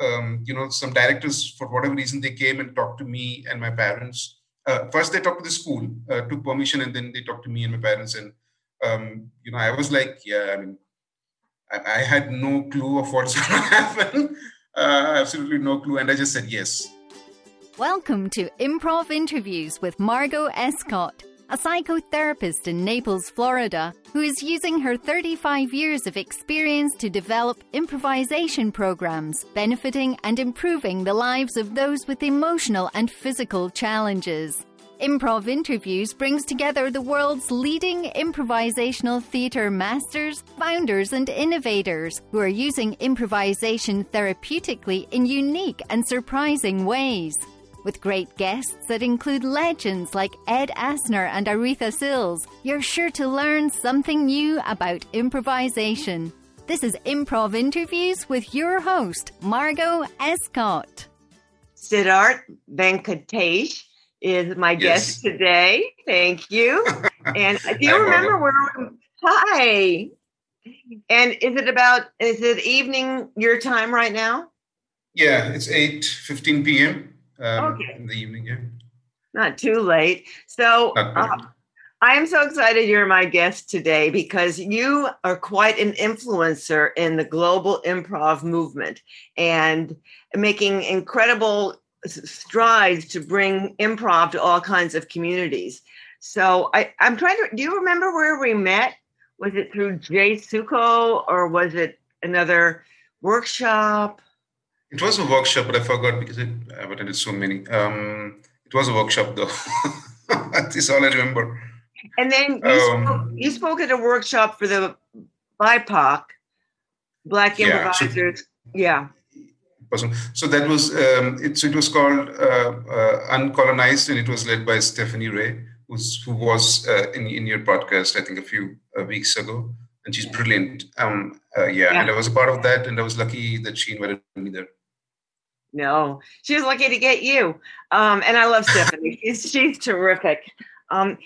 some directors, for whatever reason, they came and talked to me and my parents. First, they talked to the school, took permission, and then they talked to me and my parents. And, I was like, I had no clue of what's going to happen. Absolutely no clue. And I just said yes. Welcome to Improv Interviews with Margot Escott, a psychotherapist in Naples, Florida, who is using her 35 years of experience to develop improvisation programs benefiting and improving the lives of those with emotional and physical challenges. Improv Interviews brings together the world's leading improvisational theatre masters, founders, and innovators who are using improvisation therapeutically in unique and surprising ways. With great guests that include legends like Ed Asner and Aretha Sills, you're sure to learn something new about improvisation. This is Improv Interviews with your host, Margot Escott. Siddharth Venkatesh is my guest today. Thank you. And do you remember where? Hi. And is it evening your time right now? Yeah, it's 8:15 p.m. In the evening, yeah. Not too late. So I am so excited you're my guest today because you are quite an influencer in the global improv movement and making incredible strides to bring improv to all kinds of communities. So I'm trying to, do you remember where we met? Was it through Jay Succo or was it another workshop? It was a workshop, but I forgot because I've attended so many. It was a workshop, though. That's all I remember. And then you spoke at a workshop for the BIPOC, Black Improvisers. So that was, it was called Uncolonized, and it was led by Stephanie Ray, who was in your podcast, I think, a few weeks ago. And she's brilliant. And I was a part of that, and I was lucky that she invited me there. No, she was lucky to get you. And I love Stephanie. She's terrific. And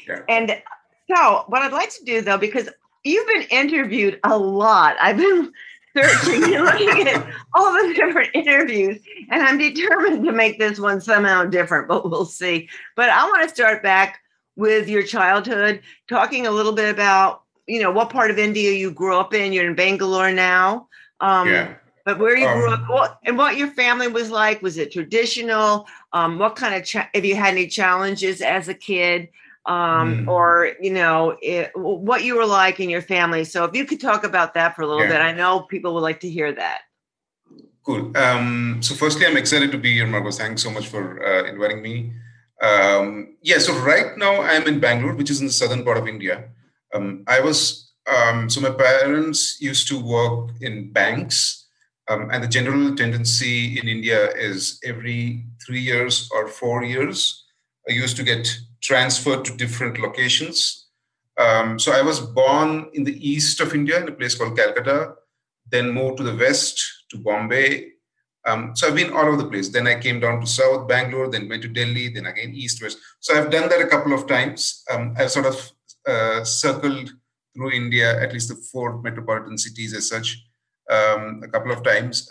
so what I'd like to do, though, because you've been interviewed a lot. I've been searching and looking at all the different interviews, and I'm determined to make this one somehow different, but we'll see. But I want to start back with your childhood, talking a little bit about, what part of India you grew up in. You're in Bangalore now. But where you grew up and what your family was like. Was it traditional? What kind of, if you had any challenges as a kid what you were like in your family. So if you could talk about that for a little bit, I know people would like to hear that. Cool. So firstly, I'm excited to be here, Margot. Thanks so much for inviting me. So right now I'm in Bangalore, which is in the southern part of India. My parents used to work in banks, and the general tendency in India is every 3 years or 4 years, I used to get transferred to different locations. So I was born in the east of India in a place called Calcutta, then moved to the west to Bombay. So I've been all over the place. Then I came down to south Bangalore, then went to Delhi, then again east, west. So I've done that a couple of times. I've sort of circled through India, at least the four metropolitan cities as such, a couple of times.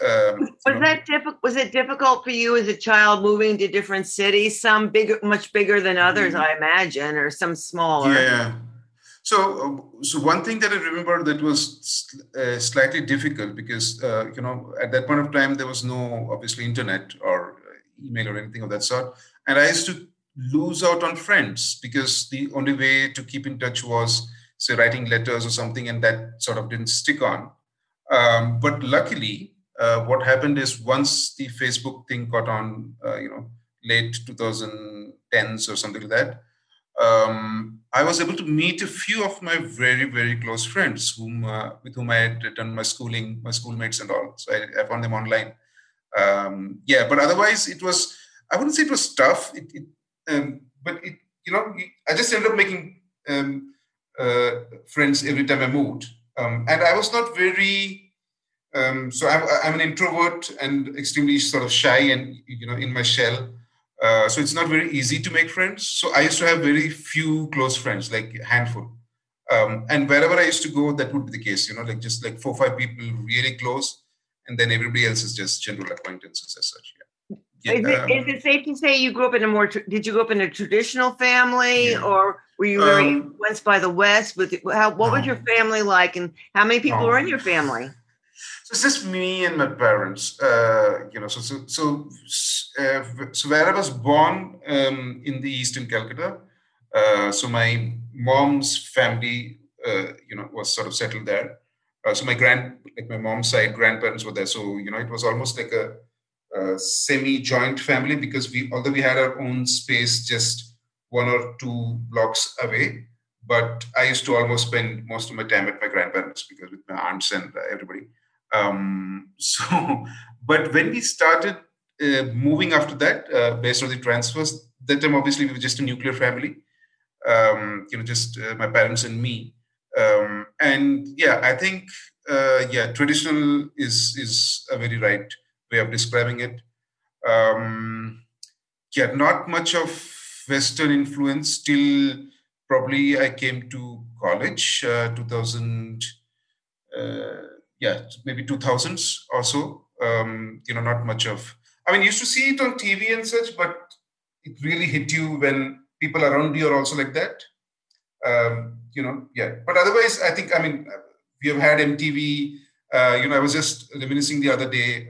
Was it difficult for you as a child moving to different cities, some bigger, much bigger than others, I imagine, or some smaller? Yeah. So one thing that I remember that was slightly difficult because, at that point of time, there was no, obviously, internet or email or anything of that sort. And I used to lose out on friends because the only way to keep in touch was, say, writing letters or something, and that sort of didn't stick on. But luckily, what happened is once the Facebook thing caught on, late 2010s or something like that, I was able to meet a few of my very, very close friends with whom I had done my schooling, my schoolmates and all. So I found them online. But otherwise, I wouldn't say it was tough. I just ended up making friends every time I moved. And I was not very, I'm an introvert and extremely sort of shy and, in my shell. So it's not very easy to make friends. So I used to have very few close friends, like a handful. And wherever I used to go, that would be the case, just like 4 or 5 people really close. and then everybody else is just general acquaintances as such. Yeah. Is it safe to say you grew up in a more? Did you grow up in a traditional family, or were you very influenced by the West? What was your family like, and how many people were in your family? So it's just me and my parents, So where I was born in the east in Calcutta, so my mom's family, was sort of settled there. So my mom's side grandparents were there. So it was almost like a semi-joint family because although we had our own space, just one or two blocks away. But I used to almost spend most of my time at my grandparents because with my aunts and everybody. But when we started moving after that, based on the transfers, that time obviously we were just a nuclear family, just my parents and me. I think traditional is a very right way of describing it. Not much of Western influence till probably I came to college, 2000s or so. Not much of. I mean, you used to see it on TV and such, but it really hit you when people around you are also like that. But otherwise, I think, we have had MTV, I was just reminiscing the other day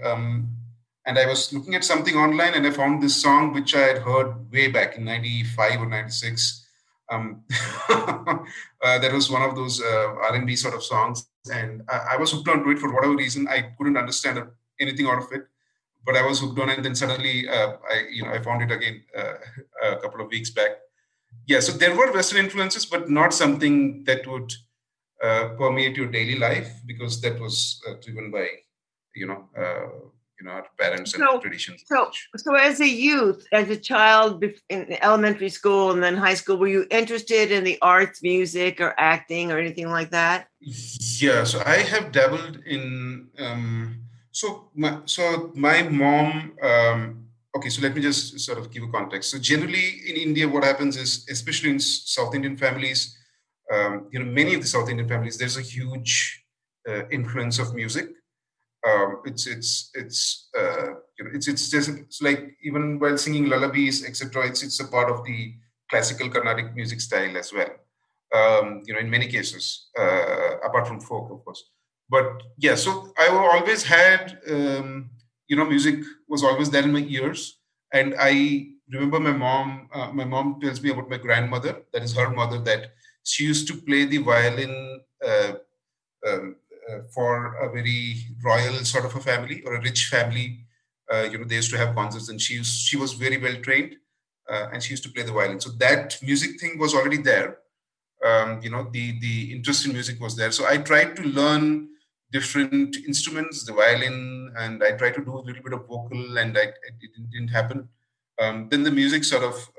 and I was looking at something online and I found this song, which I had heard way back in 95 or 96. That was one of those R&B sort of songs. And I was hooked onto it for whatever reason. I couldn't understand anything out of it, but I was hooked on it. And then suddenly I found it again a couple of weeks back. Yeah, so there were Western influences, but not something that would permeate your daily life because that was driven by, our parents and traditions. So as a youth, as a child in elementary school and then high school, were you interested in the arts, music, or acting, or anything like that? Yeah, so I have dabbled in. My mom. Okay, so let me just sort of give a context. So generally in India, what happens is, especially in South Indian families, many of the South Indian families, there's a huge influence of music. It's like even while singing lullabies, etc. It's a part of the classical Carnatic music style as well. In many cases, apart from folk, of course. But yeah, so I always had. Music was always there in my ears. And I remember my mom tells me about my grandmother, that is her mother, that she used to play the violin for a very royal sort of a family or a rich family. They used to have concerts and she was very well trained and she used to play the violin. So that music thing was already there. The interest in music was there. So I tried to learn different instruments, the violin, and I tried to do a little bit of vocal, and it didn't happen. Then the music sort of,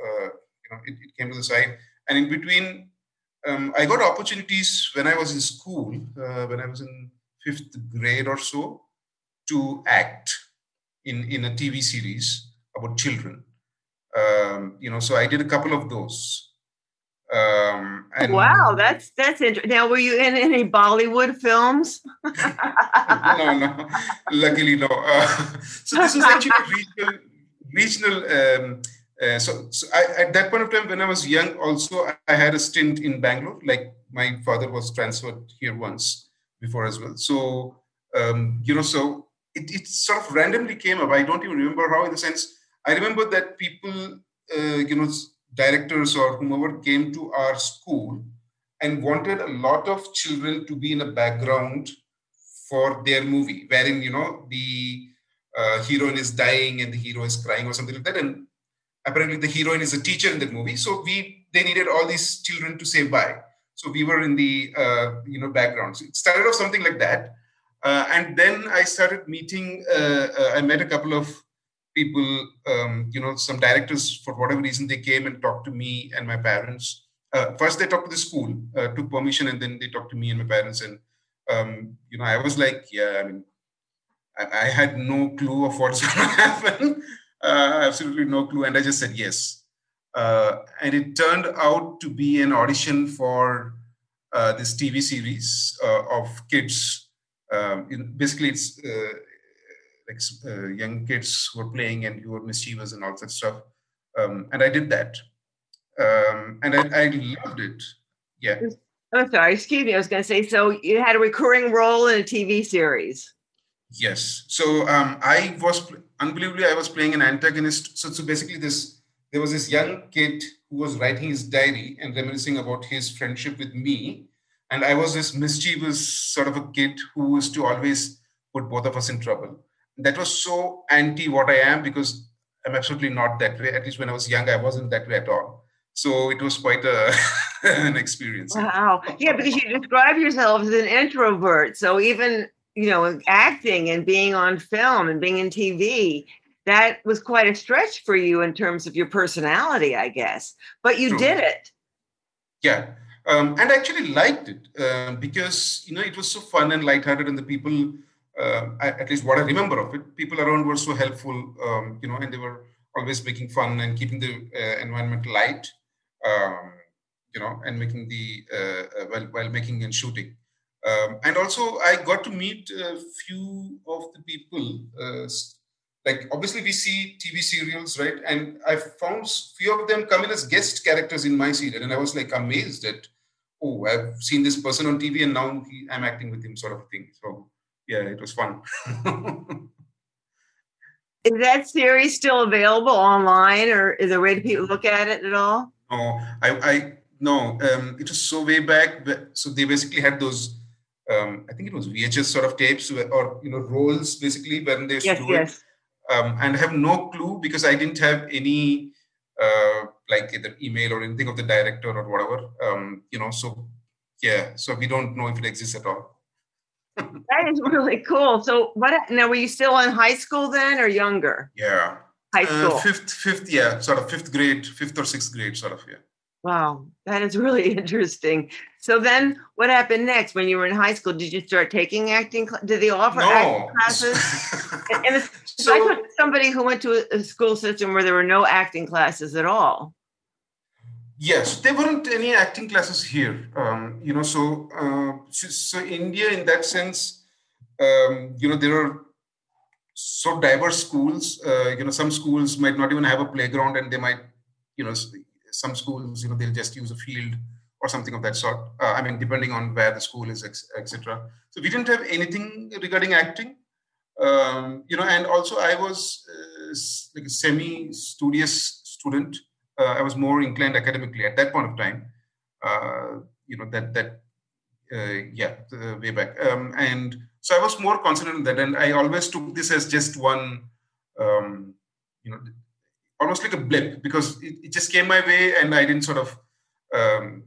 it came to the side. And in between, I got opportunities when I was in school, when I was in fifth grade or so, to act in a TV series about children. So I did a couple of those. Wow, that's interesting. Now, were you in any Bollywood films? No, luckily no. So this is actually regional. At that point of time, when I was young, also I had a stint in Bangalore. Like my father was transferred here once before as well. So so it sort of randomly came up. I don't even remember how. In the sense, I remember that people, directors or whomever came to our school and wanted a lot of children to be in a background for their movie, wherein, the heroine is dying and the hero is crying or something like that. And apparently the heroine is a teacher in that movie. So they needed all these children to say bye. So we were in the, background. So it started off something like that. And then I started meeting, I met a couple of people, some directors, for whatever reason, they came and talked to me and my parents. First, they talked to the school, took permission, and then they talked to me and my parents. And, I was like, I had no clue of what's going to happen. Absolutely no clue. And I just said yes. And it turned out to be an audition for this TV series of kids. Basically, it's young kids who were playing and who were mischievous and all that stuff. And I did that. And I loved it. Yeah. I'm sorry, excuse me. I was going to say, so you had a recurring role in a TV series. Yes. So I was, unbelievably, I was playing an antagonist. So basically there was this young kid who was writing his diary and reminiscing about his friendship with me. And I was this mischievous sort of a kid who used to always put both of us in trouble. That was so anti what I am, because I'm absolutely not that way. At least when I was young, I wasn't that way at all. So it was quite an experience. Wow. Yeah, because you describe yourself as an introvert. So even, you know, acting and being on film and being in TV, that was quite a stretch for you in terms of your personality, I guess. But you did it. Yeah. And I actually liked it because, you know, it was so fun and lighthearted, and the people, at least what I remember of it, people around were so helpful, you know, and they were always making fun and keeping the environment light, you know, and making the, while making and shooting. And also I got to meet a few of the people, like obviously we see TV serials, right? And I found few of them come in as guest characters in my serial. And I was like amazed at, oh, I've seen this person on TV and now I'm acting with him, sort of thing. So yeah, it was fun. Is that series still available online, or is there a way to people look at it at all? No, no, it was so way back. So they basically had those, I think it was VHS sort of tapes or, you know, rolls basically when they used to do it. And I have no clue because I didn't have any like either email or anything of the director or whatever, you know, so yeah, so we don't know if it exists at all. That is really cool. So what, now were you still in high school then or younger? Yeah. High school. Fifth, yeah, sort of fifth or sixth grade sort of, yeah. Wow, that is really interesting. So then what happened next when you were in high school? Did you start taking acting? Did they offer acting classes? and so, I thought somebody who went to a school system where there were no acting classes at all. Yes, there weren't any acting classes here. You know, so India in that sense, you know, there are so diverse schools, you know, some schools might not even have a playground, and they might, you know, some schools, you know, they'll just use a field or something of that sort. I mean, depending on where the school is, etc. So we didn't have anything regarding acting, you know, and also I was like a semi-studious student. I was more inclined academically at that point of time, you know, way back. And so I was more concentrated on that. And I always took this as just one, you know, almost like a blip, because it just came my way, and I didn't sort of, from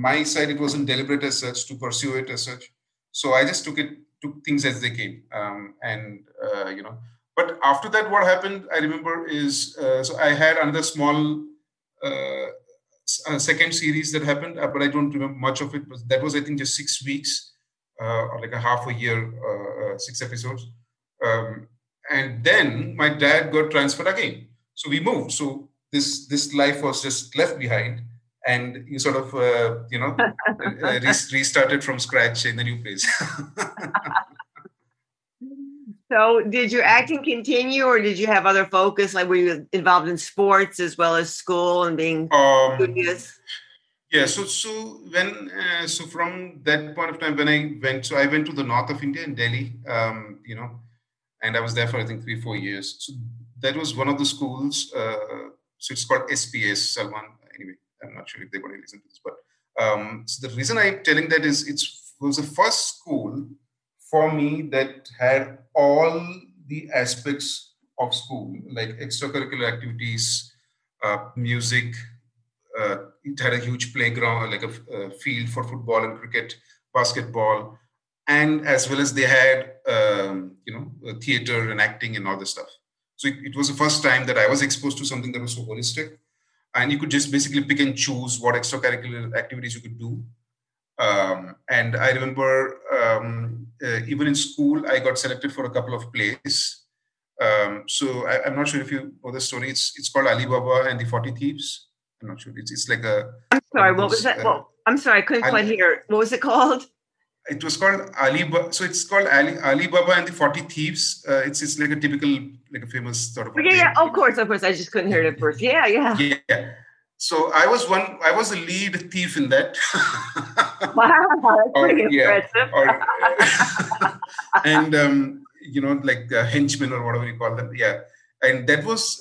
my side, it wasn't deliberate as such to pursue it as such. So I just took things as they came. You know, but after that, what happened, I remember is, so I had another small second series that happened, but I don't remember much of it. But that was, I think, just 6 weeks or like a half a year, 6 episodes. And then my dad got transferred again. So we moved. So this life was just left behind, and you sort of, you know, restarted from scratch in the new place. So did your acting continue, or did you have other focus? Like, were you involved in sports as well as school and being studious? Yeah. So from that point of time, when I went to the north of India in Delhi, you know, and I was there for, I think, 3-4 years. So that was one of the schools. So it's called SPS, Salman. Anyway, I'm not sure if they're going to listen to this, but so the reason I'm telling that is it was the first school for me that had all the aspects of school, like extracurricular activities, music. It had a huge playground, like a field for football and cricket, basketball, and as well as they had, you know, theater and acting and all this stuff. So it was the first time that I was exposed to something that was so holistic, and you could just basically pick and choose what extracurricular activities you could do. And I remember even in school, I got selected for a couple of plays. So I'm not sure if you know the story. It's called Alibaba and the 40 Thieves. I'm not sure. It's like a. I'm sorry. What was that? I'm sorry. I couldn't quite hear. What was it called? It was called Alibaba. So it's called Alibaba and the 40 Thieves. It's like a typical, like a famous sort of. Yeah, yeah. Of course. I just couldn't hear it at first. Yeah. So I was the lead thief in that. Wow, that's pretty impressive. And, like henchmen or whatever you call them. Yeah. And that was,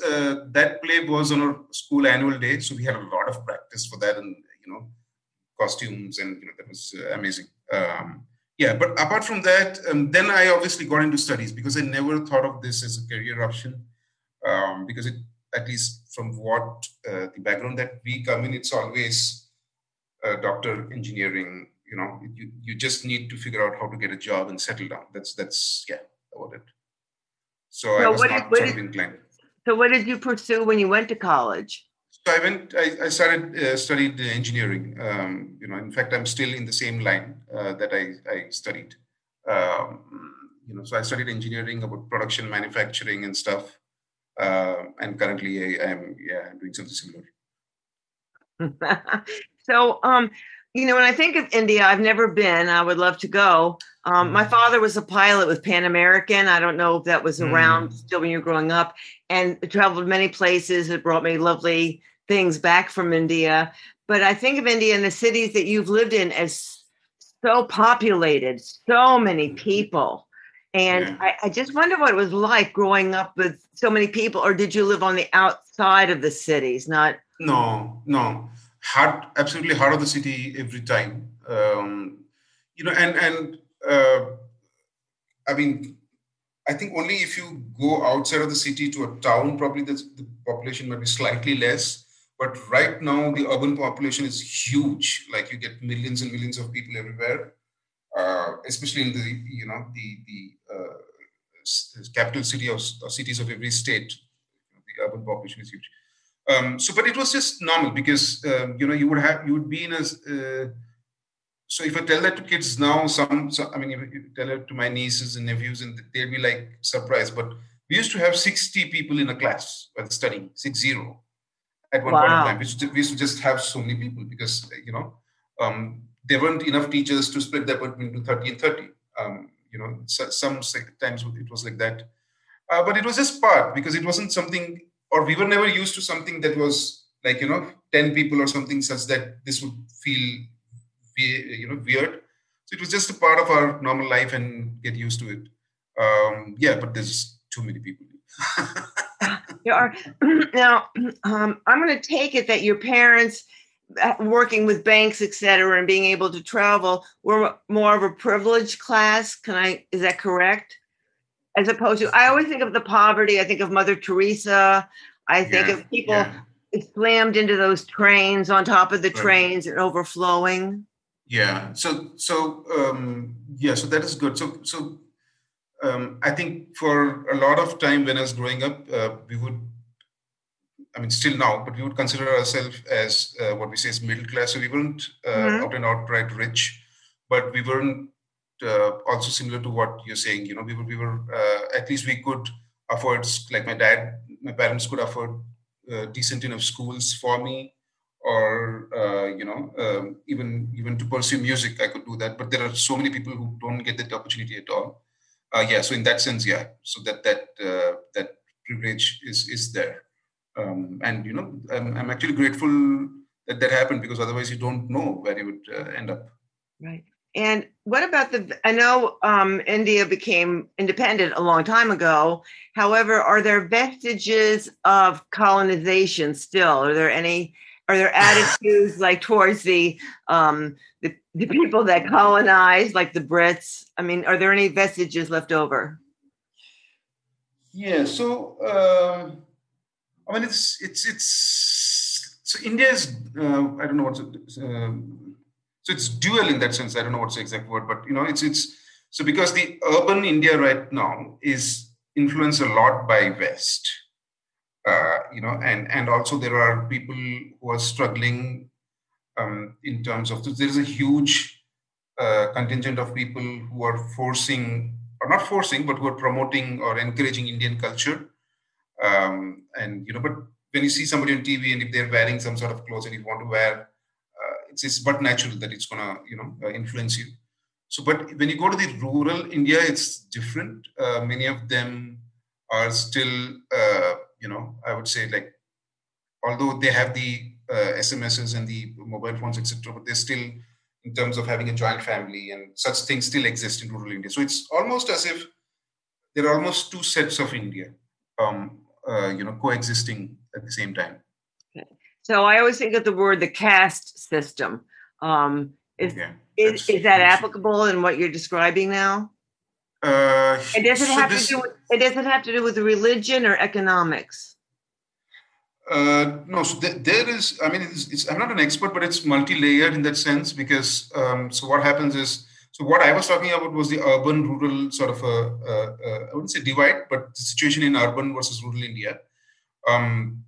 that play was on our school annual day. So we had a lot of practice for that and, costumes and, that was amazing. But apart from that, then I obviously got into studies because I never thought of this as a career option because it, at least from what the background that we come in, it's always doctor, engineering, you just need to figure out how to get a job and settle down. That's about it. So I was not sort of inclined. So what did you pursue when you went to college? So I studied engineering. In fact, I'm still in the same line that I studied. So I studied engineering about production, manufacturing and stuff. And currently I'm doing something similar. So, when I think of India, I've never been, I would love to go. My father was a pilot with Pan American. I don't know if that was around still when you were growing up, and traveled many places. It brought me lovely things back from India. But I think of India and the cities that you've lived in as so populated, so many people. And I just wonder what it was like growing up with so many people, or did you live on the outside of the cities? No. Absolutely heart of the city every time. I think only if you go outside of the city to a town, probably the population might be slightly less. But right now, the urban population is huge. Like you get millions and millions of people everywhere, especially in the capital city or cities of every state. The urban population is huge. But it was just normal because so if I tell that to kids now, if you tell it to my nieces and nephews, and they'll be like surprised. But we used to have 60 people in a class while studying, 60 at one point in time. We used to just have so many people because there weren't enough teachers to split that into 30 and 30. Some times it was like that, but it was just part because it wasn't something, or we were never used to something that was like 10 people or something such that this would feel. Weird. So it was just a part of our normal life and get used to it. But there's too many people. There are. Now, I'm going to take it that your parents working with banks, et cetera, and being able to travel were more of a privileged class. Is that correct? As opposed to, I always think of the poverty. I think of Mother Teresa. I think of people slammed into those trains on top of the trains and overflowing. Yeah. So that is good. So, I think for a lot of time when I was growing up, still now, but we would consider ourselves as what we say is middle class. So we weren't out and outright rich, but we weren't also similar to what you're saying. We were at least we could afford, like my parents could afford decent enough schools for me. Or, even to pursue music, I could do that. But there are so many people who don't get that opportunity at all. So in that sense, So that privilege is there. I'm actually grateful that happened because otherwise you don't know where you would end up. Right. And what about India became independent a long time ago. However, are there vestiges of colonization still? Are there attitudes like towards the people that colonized, like the Brits? Are there any vestiges left over? Yeah. So, India is so it's dual in that sense. I don't know what's the exact word, but so because the urban India right now is influenced a lot by West. And also there are people who are struggling in terms of this. There is a huge contingent of people who are who are promoting or encouraging Indian culture. But when you see somebody on TV and if they're wearing some sort of clothes and you want to wear, it's but natural that it's going to influence you. So, but when you go to the rural India, it's different. Many of them are still, you know, I would say, like, although they have the SMSs and the mobile phones, etc., but they're still, in terms of having a joint family and such things, still exist in rural India. So it's almost as if there are almost two sets of India, you know, coexisting at the same time. Okay. So I always think of the word the caste system. Is that applicable in what you're describing now? And does it have to do with, it doesn't have to do with religion or economics? No, so there is, I mean, it's, I'm not an expert, but it's multi-layered in that sense because, so what happens is, so what I was talking about was the urban-rural sort of, I wouldn't say divide, but the situation in urban versus rural India,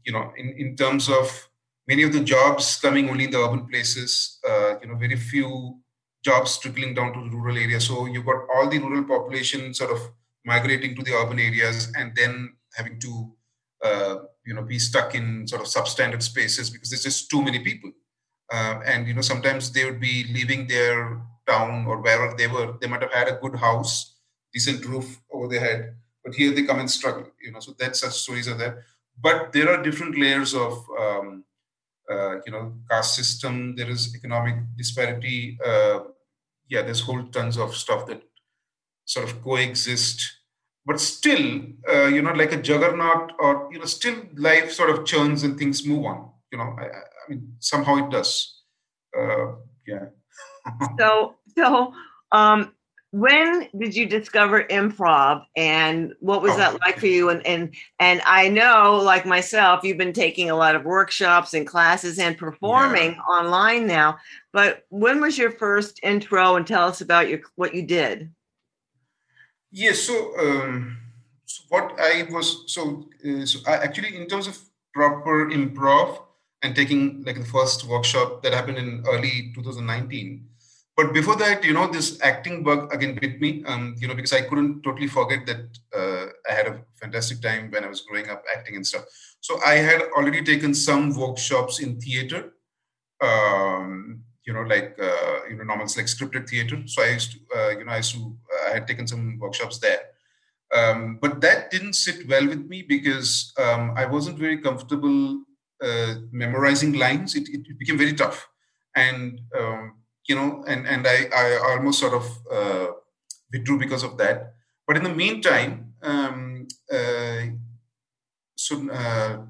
you know, in terms of many of the jobs coming only in the urban places, you know, very few jobs trickling down to the rural area. So you've got all the rural population sort of migrating to the urban areas and then having to, you know, be stuck in sort of substandard spaces because there's just too many people. And, you know, sometimes they would be leaving their town or wherever they were. They might have had a good house, decent roof over their head, but here they come and struggle, you know, so that's such stories are there. But there are different layers of, you know, caste system, there is economic disparity. Yeah, there's whole tons of stuff that sort of coexist. But still, you know, like a juggernaut or, you know, still life sort of churns and things move on. You know, I mean, somehow it does. Yeah. So when did you discover improv and what was that like for you? And I know, like myself, you've been taking a lot of workshops and classes and performing online now. But when was your first intro and tell us about your what you did? Yes, so what I was, so I actually, in terms of proper improv and taking like the first workshop that happened in early 2019, but before that, you know, this acting bug again bit me, you know, because I couldn't totally forget that I had a fantastic time when I was growing up acting and stuff. So I had already taken some workshops in theater, you know, like, you know, normals like scripted theater. So I used to, you know, I had taken some workshops there. But that didn't sit well with me because I wasn't very comfortable memorizing lines. It became very tough. And, you know, and I almost sort of withdrew because of that. But in the meantime,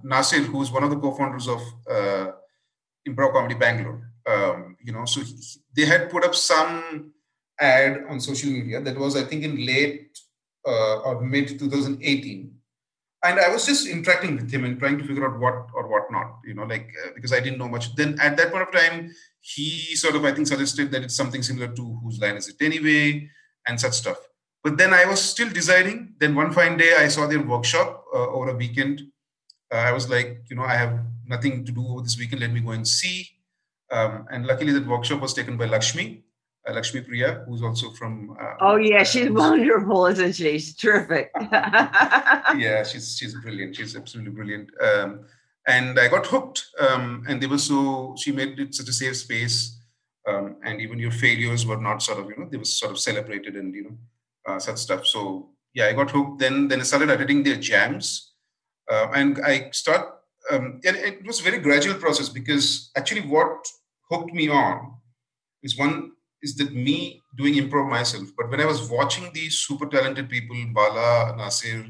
Nasir, who's one of the co-founders of Improv Comedy Bangalore, you know, so they had put up some ad on social media that was, I think, in late or mid 2018. And I was just interacting with him and trying to figure out what or what not, you know, like, because I didn't know much. Then at that point of time, he sort of, I think, suggested that it's something similar to Whose Line Is It Anyway and such stuff. But then I was still deciding. Then one fine day, I saw their workshop over a weekend. I was like, you know, I have nothing to do over this weekend. Let me go and see. And luckily, that workshop was taken by Lakshmi Priya, who's also from... oh, yeah, she's wonderful, isn't she? She's terrific. Yeah, she's brilliant. She's absolutely brilliant. And I got hooked. And they were so... She made it such a safe space. And even your failures were not sort of, you know, they were sort of celebrated and, you know, such stuff. So, yeah, I got hooked. Then I started editing their jams. And I start... and it was a very gradual process because actually what hooked me on is that me doing improv myself. But when I was watching these super talented people, Bala, Nasir,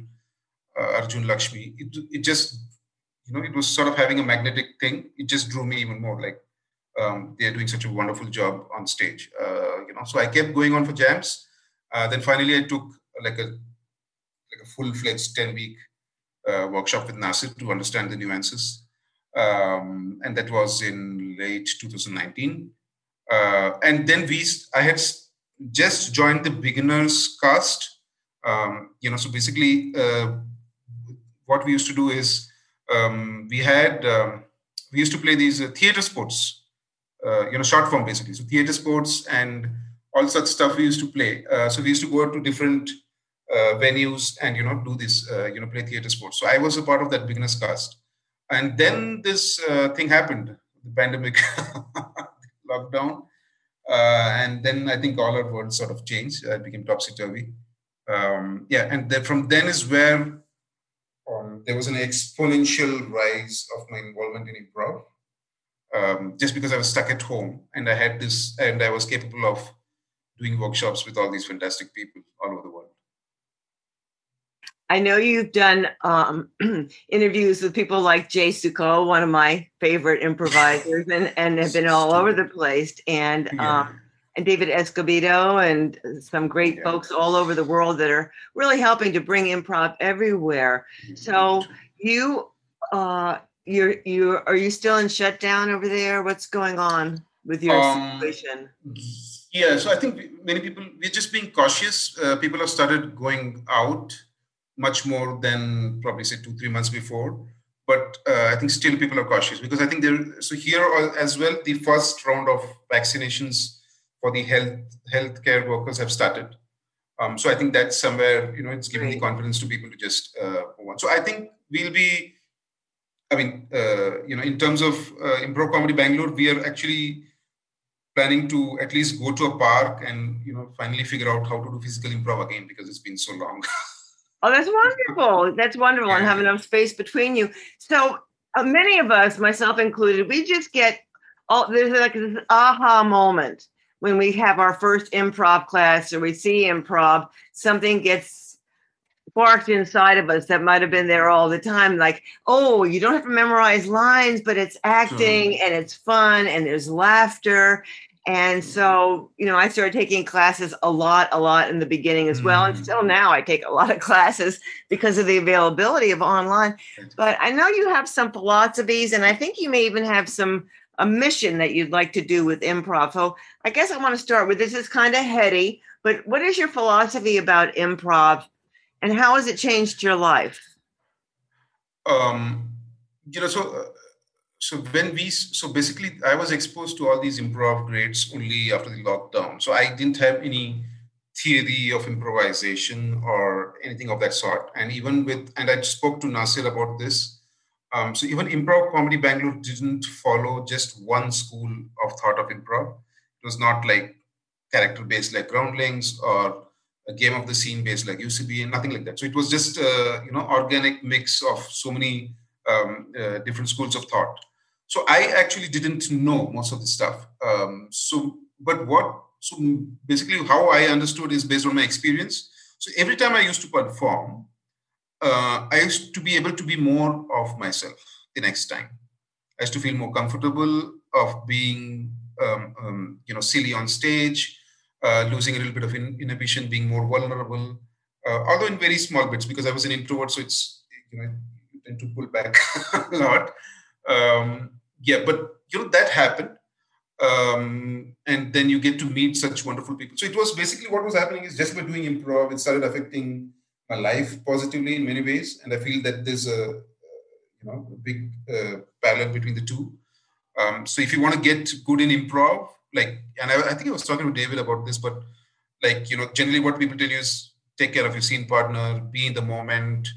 Arjun, Lakshmi, it just, you know, it was sort of having a magnetic thing. It just drew me even more, like they're doing such a wonderful job on stage, you know. So I kept going on for jams. Then finally I took like a full-fledged 10-week workshop with Nasir to understand the nuances. And that was in late 2019. And then I had just joined the beginners cast, you know, so basically what we used to do is we used to play these theater sports, you know, short form basically. So theater sports and all such stuff we used to play. So we used to go to different venues and, you know, do this, you know, play theater sports. So I was a part of that beginners cast. And then this thing happened, the pandemic. Lockdown, And then I think all our worlds sort of changed. It became topsy-turvy. And then from then is where there was an exponential rise of my involvement in improv. Just because I was stuck at home and I had this, and I was capable of doing workshops with all these fantastic people all over the world. I know you've done interviews with people like Jay Succo, one of my favorite improvisers, and have been all over the place, and David Escobedo, and some great folks all over the world that are really helping to bring improv everywhere. Mm-hmm. So you, Are you still in shutdown over there? What's going on with your situation? Yeah, so I think many people, we're just being cautious. People have started going out much more than probably say 2-3 months before. But I think still people are cautious because I think so here as well, the first round of vaccinations for the healthcare workers have started. So I think that's somewhere, it's giving the confidence to people to just move on. So I think we'll be, in terms of Improv Comedy Bangalore, we are actually planning to at least go to a park and, finally figure out how to do physical improv again because it's been so long. Oh, that's wonderful. That's wonderful. And have enough space between you. So many of us, myself included, we just get there's like this aha moment when we have our first improv class or we see improv, something gets sparked inside of us that might have been there all the time, like, oh, you don't have to memorize lines, but it's acting and it's fun and there's laughter. And so, I started taking classes a lot in the beginning as well. And still now I take a lot of classes because of the availability of online. But I know you have some philosophies, and I think you may even have a mission that you'd like to do with improv. So I guess I want to start with, this is kind of heady, but what is your philosophy about improv? And how has it changed your life? Basically I was exposed to all these improv grades only after the lockdown. So I didn't have any theory of improvisation or anything of that sort. And I spoke to Nasir about this. So even Improv Comedy Bangalore didn't follow just one school of thought of improv. It was not like character-based like Groundlings or a game of the scene based like UCB and nothing like that. So it was just organic mix of so many different schools of thought. So I actually didn't know most of the stuff. So basically how I understood is based on my experience. So every time I used to perform, I used to be able to be more of myself the next time. I used to feel more comfortable of being silly on stage. Losing a little bit of inhibition, being more vulnerable, although in very small bits, because I was an introvert, so it's, you tend to pull back a lot. That happened. And then you get to meet such wonderful people. So it was basically what was happening is just by doing improv, it started affecting my life positively in many ways. And I feel that there's a big parallel between the two. So if you want to get good in improv, I think I was talking to David about this, but generally what people tell you is take care of your scene partner, be in the moment,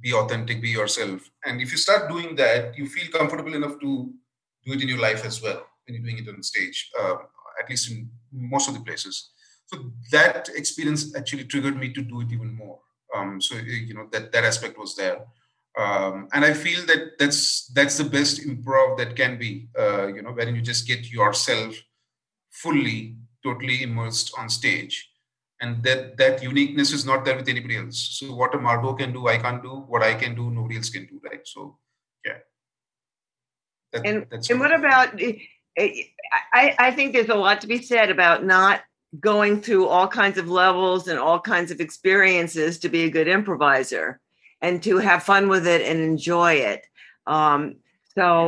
be authentic, be yourself. And if you start doing that, you feel comfortable enough to do it in your life as well when you're doing it on stage, at least in most of the places. So that experience actually triggered me to do it even more. That aspect was there. And I feel that that's the best improv that can be, wherein you just get yourself fully, totally immersed on stage. And that uniqueness is not there with anybody else. So what a Margot can do, I can't do. What I can do, nobody else can do, right? So, yeah. I think there's a lot to be said about not going through all kinds of levels and all kinds of experiences to be a good improviser and to have fun with it and enjoy it. So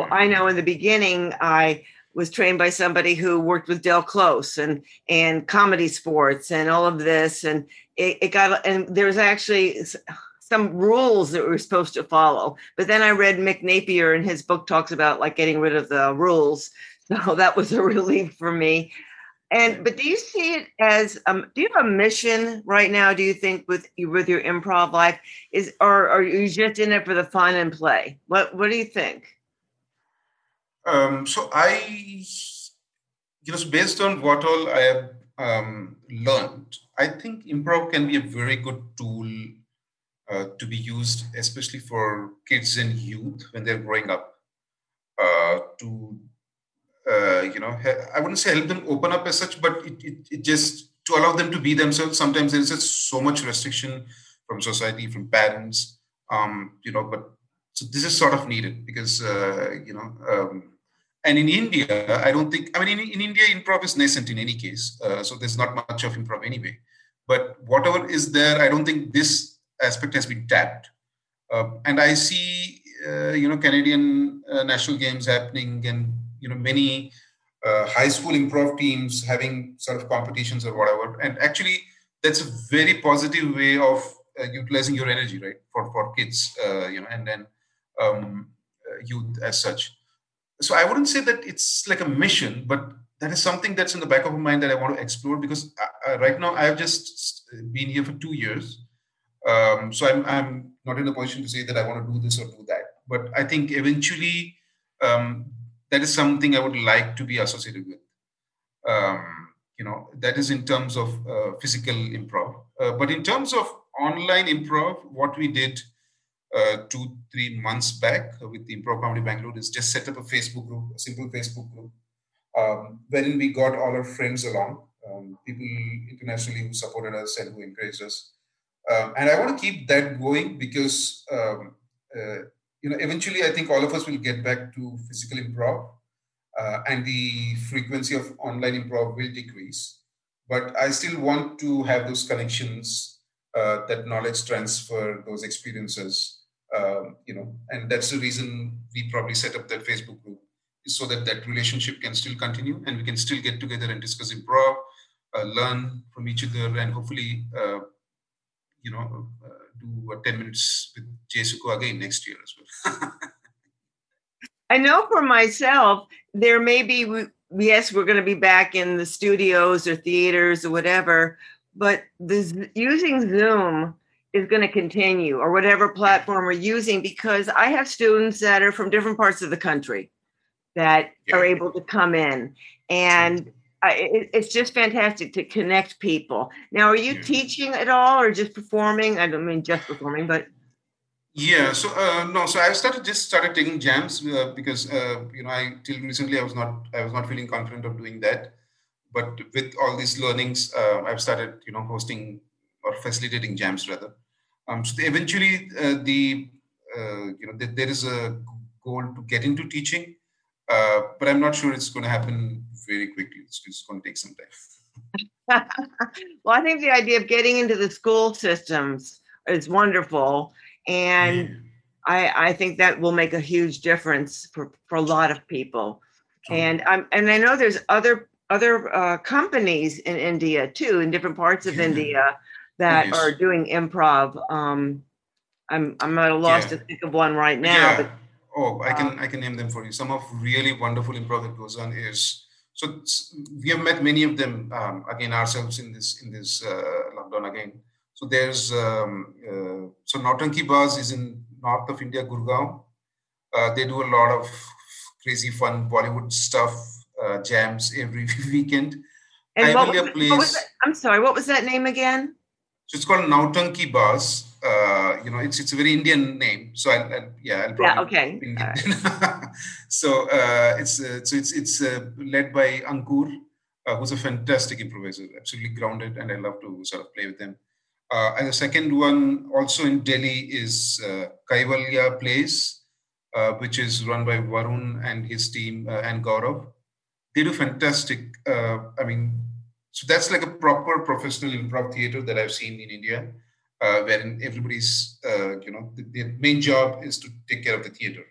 I know in the beginning, I was trained by somebody who worked with Del Close and comedy sports and all of this. And it got, there was actually some rules that we were supposed to follow. But then I read Mick Napier, and his book talks about getting rid of the rules. So that was a relief for me. But do you see it as, do you have a mission right now, do you think, with your improv life, or are you just in it for the fun and play? What do you think? So I, based on what all I have learned, I think improv can be a very good tool to be used, especially for kids and youth when they're growing up, I wouldn't say help them open up as such, but it just to allow them to be themselves. Sometimes there's just so much restriction from society, from parents, but so this is sort of needed because, and in India, I don't think, in India, improv is nascent in any case. So there's not much of improv anyway, but whatever is there, I don't think this aspect has been tapped. And I see, Canadian national games happening and, many high school improv teams having sort of competitions or whatever. And actually, that's a very positive way of utilizing your energy, right? For kids, and then youth as such. So I wouldn't say that it's like a mission, but that is something that's in the back of my mind that I want to explore because right now I've just been here for 2 years. So I'm not in a position to say that I want to do this or do that. But I think eventually that is something I would like to be associated with. That is in terms of physical improv. But in terms of online improv, what we did 2-3 months back with the Improv Comedy Bangalore is just set up a Facebook group, a simple Facebook group, wherein we got all our friends along, people internationally who supported us and who encouraged us. And I want to keep that going because, eventually I think all of us will get back to physical improv and the frequency of online improv will decrease. But I still want to have those connections, that knowledge transfer, those experiences, and that's the reason we probably set up that Facebook group is so that that relationship can still continue and we can still get together and discuss improv, learn from each other and hopefully, do 10 minutes with Jay Succo again next year as well. I know for myself, there may be, yes, we're going to be back in the studios or theaters or whatever, but this, using Zoom is going to continue or whatever platform we're using because I have students that are from different parts of the country that are able to come in and it's just fantastic to connect people. Now, are you teaching at all or just performing? I don't mean just performing, but. Yeah, so no, so I started taking jams because, till recently I was not feeling confident of doing that. But with all these learnings, I've started, hosting or facilitating jams rather. So eventually there is a goal to get into teaching, but I'm not sure it's going to happen very quickly. It's going to take some time. Well, I think the idea of getting into the school systems is wonderful. And I think that will make a huge difference for a lot of people. Sure. And I know there's other companies in India too, in different parts of India that are doing improv. I'm at a loss to think of one right now. Yeah. But, I can name them for you. Some of really wonderful improv that goes on is. So we have met many of them again ourselves in this lockdown again. So there's so Nautanki Baz is in north of India, Gurgaon. They do a lot of crazy fun Bollywood stuff, jams every weekend. And what was that name again? So it's called Nautanki Baz. It's a very Indian name. So I'll probably. Yeah, okay. Right. So it's led by Ankur, who's a fantastic improviser, absolutely grounded, and I love to sort of play with them. And the second one, also in Delhi, is Kaivalya Place, which is run by Varun and his team and Gaurav. They do fantastic. So that's like a proper professional improv theater that I've seen in India. Wherein everybody's, their main job is to take care of the theater.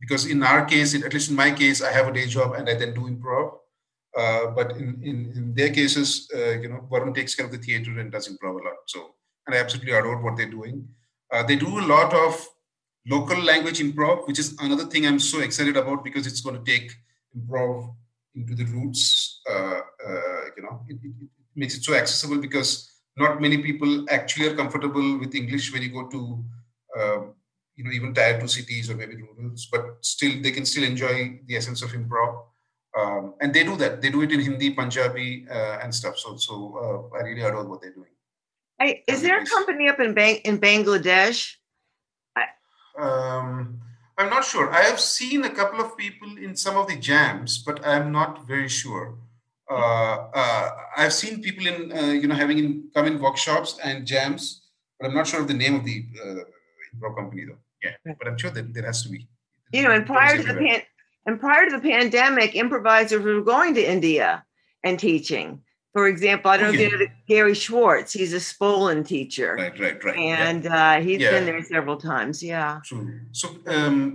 Because in our case, at least in my case, I have a day job and I then do improv. But in their cases, Varun takes care of the theater and does improv a lot. So, and I absolutely adore what they're doing. They do a lot of local language improv, which is another thing I'm so excited about because it's going to take improv into the roots. It makes it so accessible because not many people actually are comfortable with English when you go to, even tier 2 cities or maybe rurals, but still they can still enjoy the essence of improv. And they do that. They do it in Hindi, Punjabi, and stuff. So I really adore what they're doing. Is there a company up in Bangladesh? I'm not sure. I have seen a couple of people in some of the jams, but I'm not very sure. I've seen people in come in workshops and jams, but I'm not sure of the name of the improv company though. Yeah, but I'm sure that there has to be. And prior to the pandemic, improvisers were going to India and teaching. For example, I don't know if you know Gary Schwartz. He's a Spolan teacher. Right. And he's been there several times. Yeah. True. So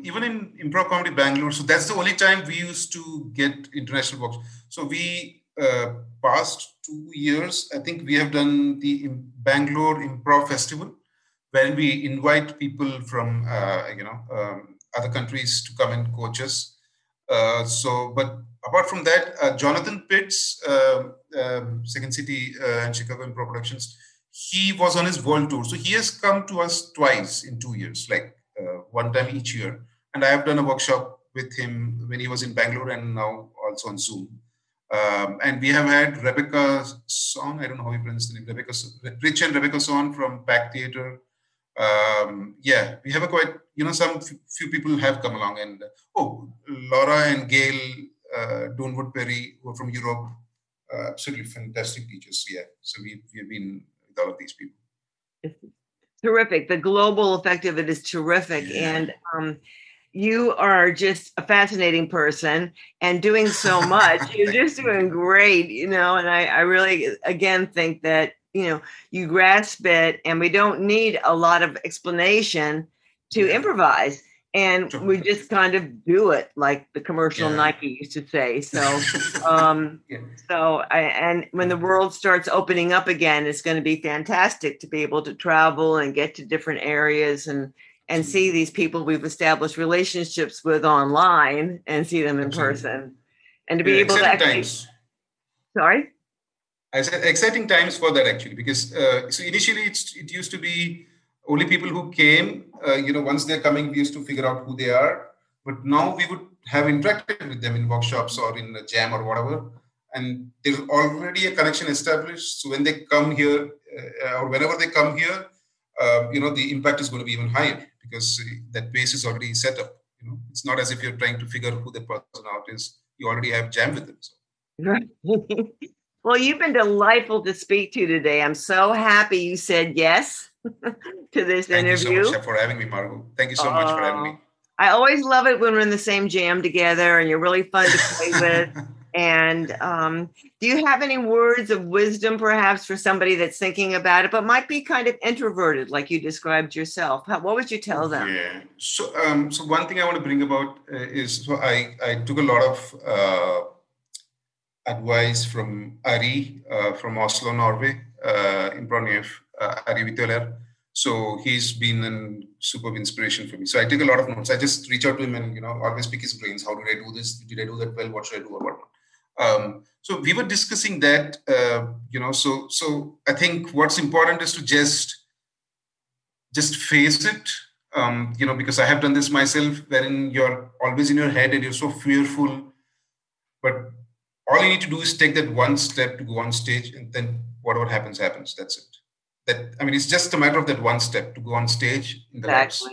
even in Improv Comedy Bangalore, so that's the only time we used to get international works. So we past 2 years, I think we have done the Bangalore Improv Festival, where we invite people from other countries to come and coach us. But apart from that, Jonathan Pitts, Second City and Chicago Improv Productions, he was on his world tour. So he has come to us twice in 2 years, like one time each year. And I have done a workshop with him when he was in Bangalore and now also on Zoom. And we have had Rebecca Song, I don't know how you pronounce the name, Rich and Rebecca Song from PAC Theater. We have a quite, some few people have come along and, Laura and Gail Donwood Perry, who are from Europe, absolutely fantastic teachers. Yeah. So we've been with all of these people. It's terrific. The global effect of it is terrific. Yeah. And you are just a fascinating person and doing so much. You're just doing great, and I really, again, think that you grasp it, and we don't need a lot of explanation to improvise. And we just kind of do it, like the commercial Nike used to say. So, and when the world starts opening up again, it's going to be fantastic to be able to travel and get to different areas and see these people we've established relationships with online and see them in person. And to be able to actually... Sorry? I said exciting times for that actually, because so initially it used to be only people who came, once they're coming, we used to figure out who they are. But now we would have interacted with them in workshops or in a jam or whatever. And there's already a connection established. So when they come here or whenever they come here, the impact is going to be even higher because that base is already set up. It's not as if you're trying to figure who the person out is. You already have jam with them. So. Right. Well, you've been delightful to speak to today. I'm so happy you said yes to this interview. Thank you so much for having me, Margot. Thank you so much for having me. I always love it when we're in the same jam together and you're really fun to play with. And do you have any words of wisdom, perhaps, for somebody that's thinking about it, but might be kind of introverted, like you described yourself? What would you tell them? Yeah. So, so one thing I want to bring about is I took a lot of... advice from Ari from Oslo, Norway, in Brunef, Ari Viteller. So he's been a superb inspiration for me. So I take a lot of notes. I just reach out to him and, always pick his brains. How did I do this? Did I do that well? What should I do about it? So we were discussing that, so I think what's important is to just face it, because I have done this myself, wherein you're always in your head and you're so fearful, but all you need to do is take that one step to go on stage, and then whatever happens. That's it. It's just a matter of that one step to go on stage. That's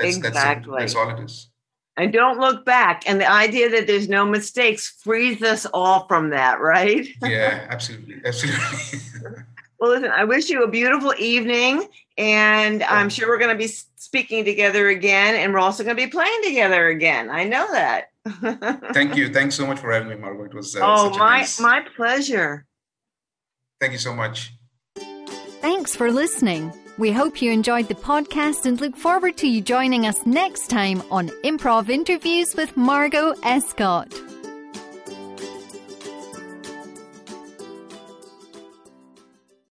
exactly. That's all it is. And don't look back. And the idea that there's no mistakes frees us all from that, right? Yeah, absolutely. Well, listen, I wish you a beautiful evening, and I'm sure we're going to be speaking together again, and we're also going to be playing together again. I know that. Thank you. Thanks so much for having me, Margot. It was my pleasure. Thank you so much. Thanks for listening. We hope you enjoyed the podcast and look forward to you joining us next time on Improv Interviews with Margot Escott.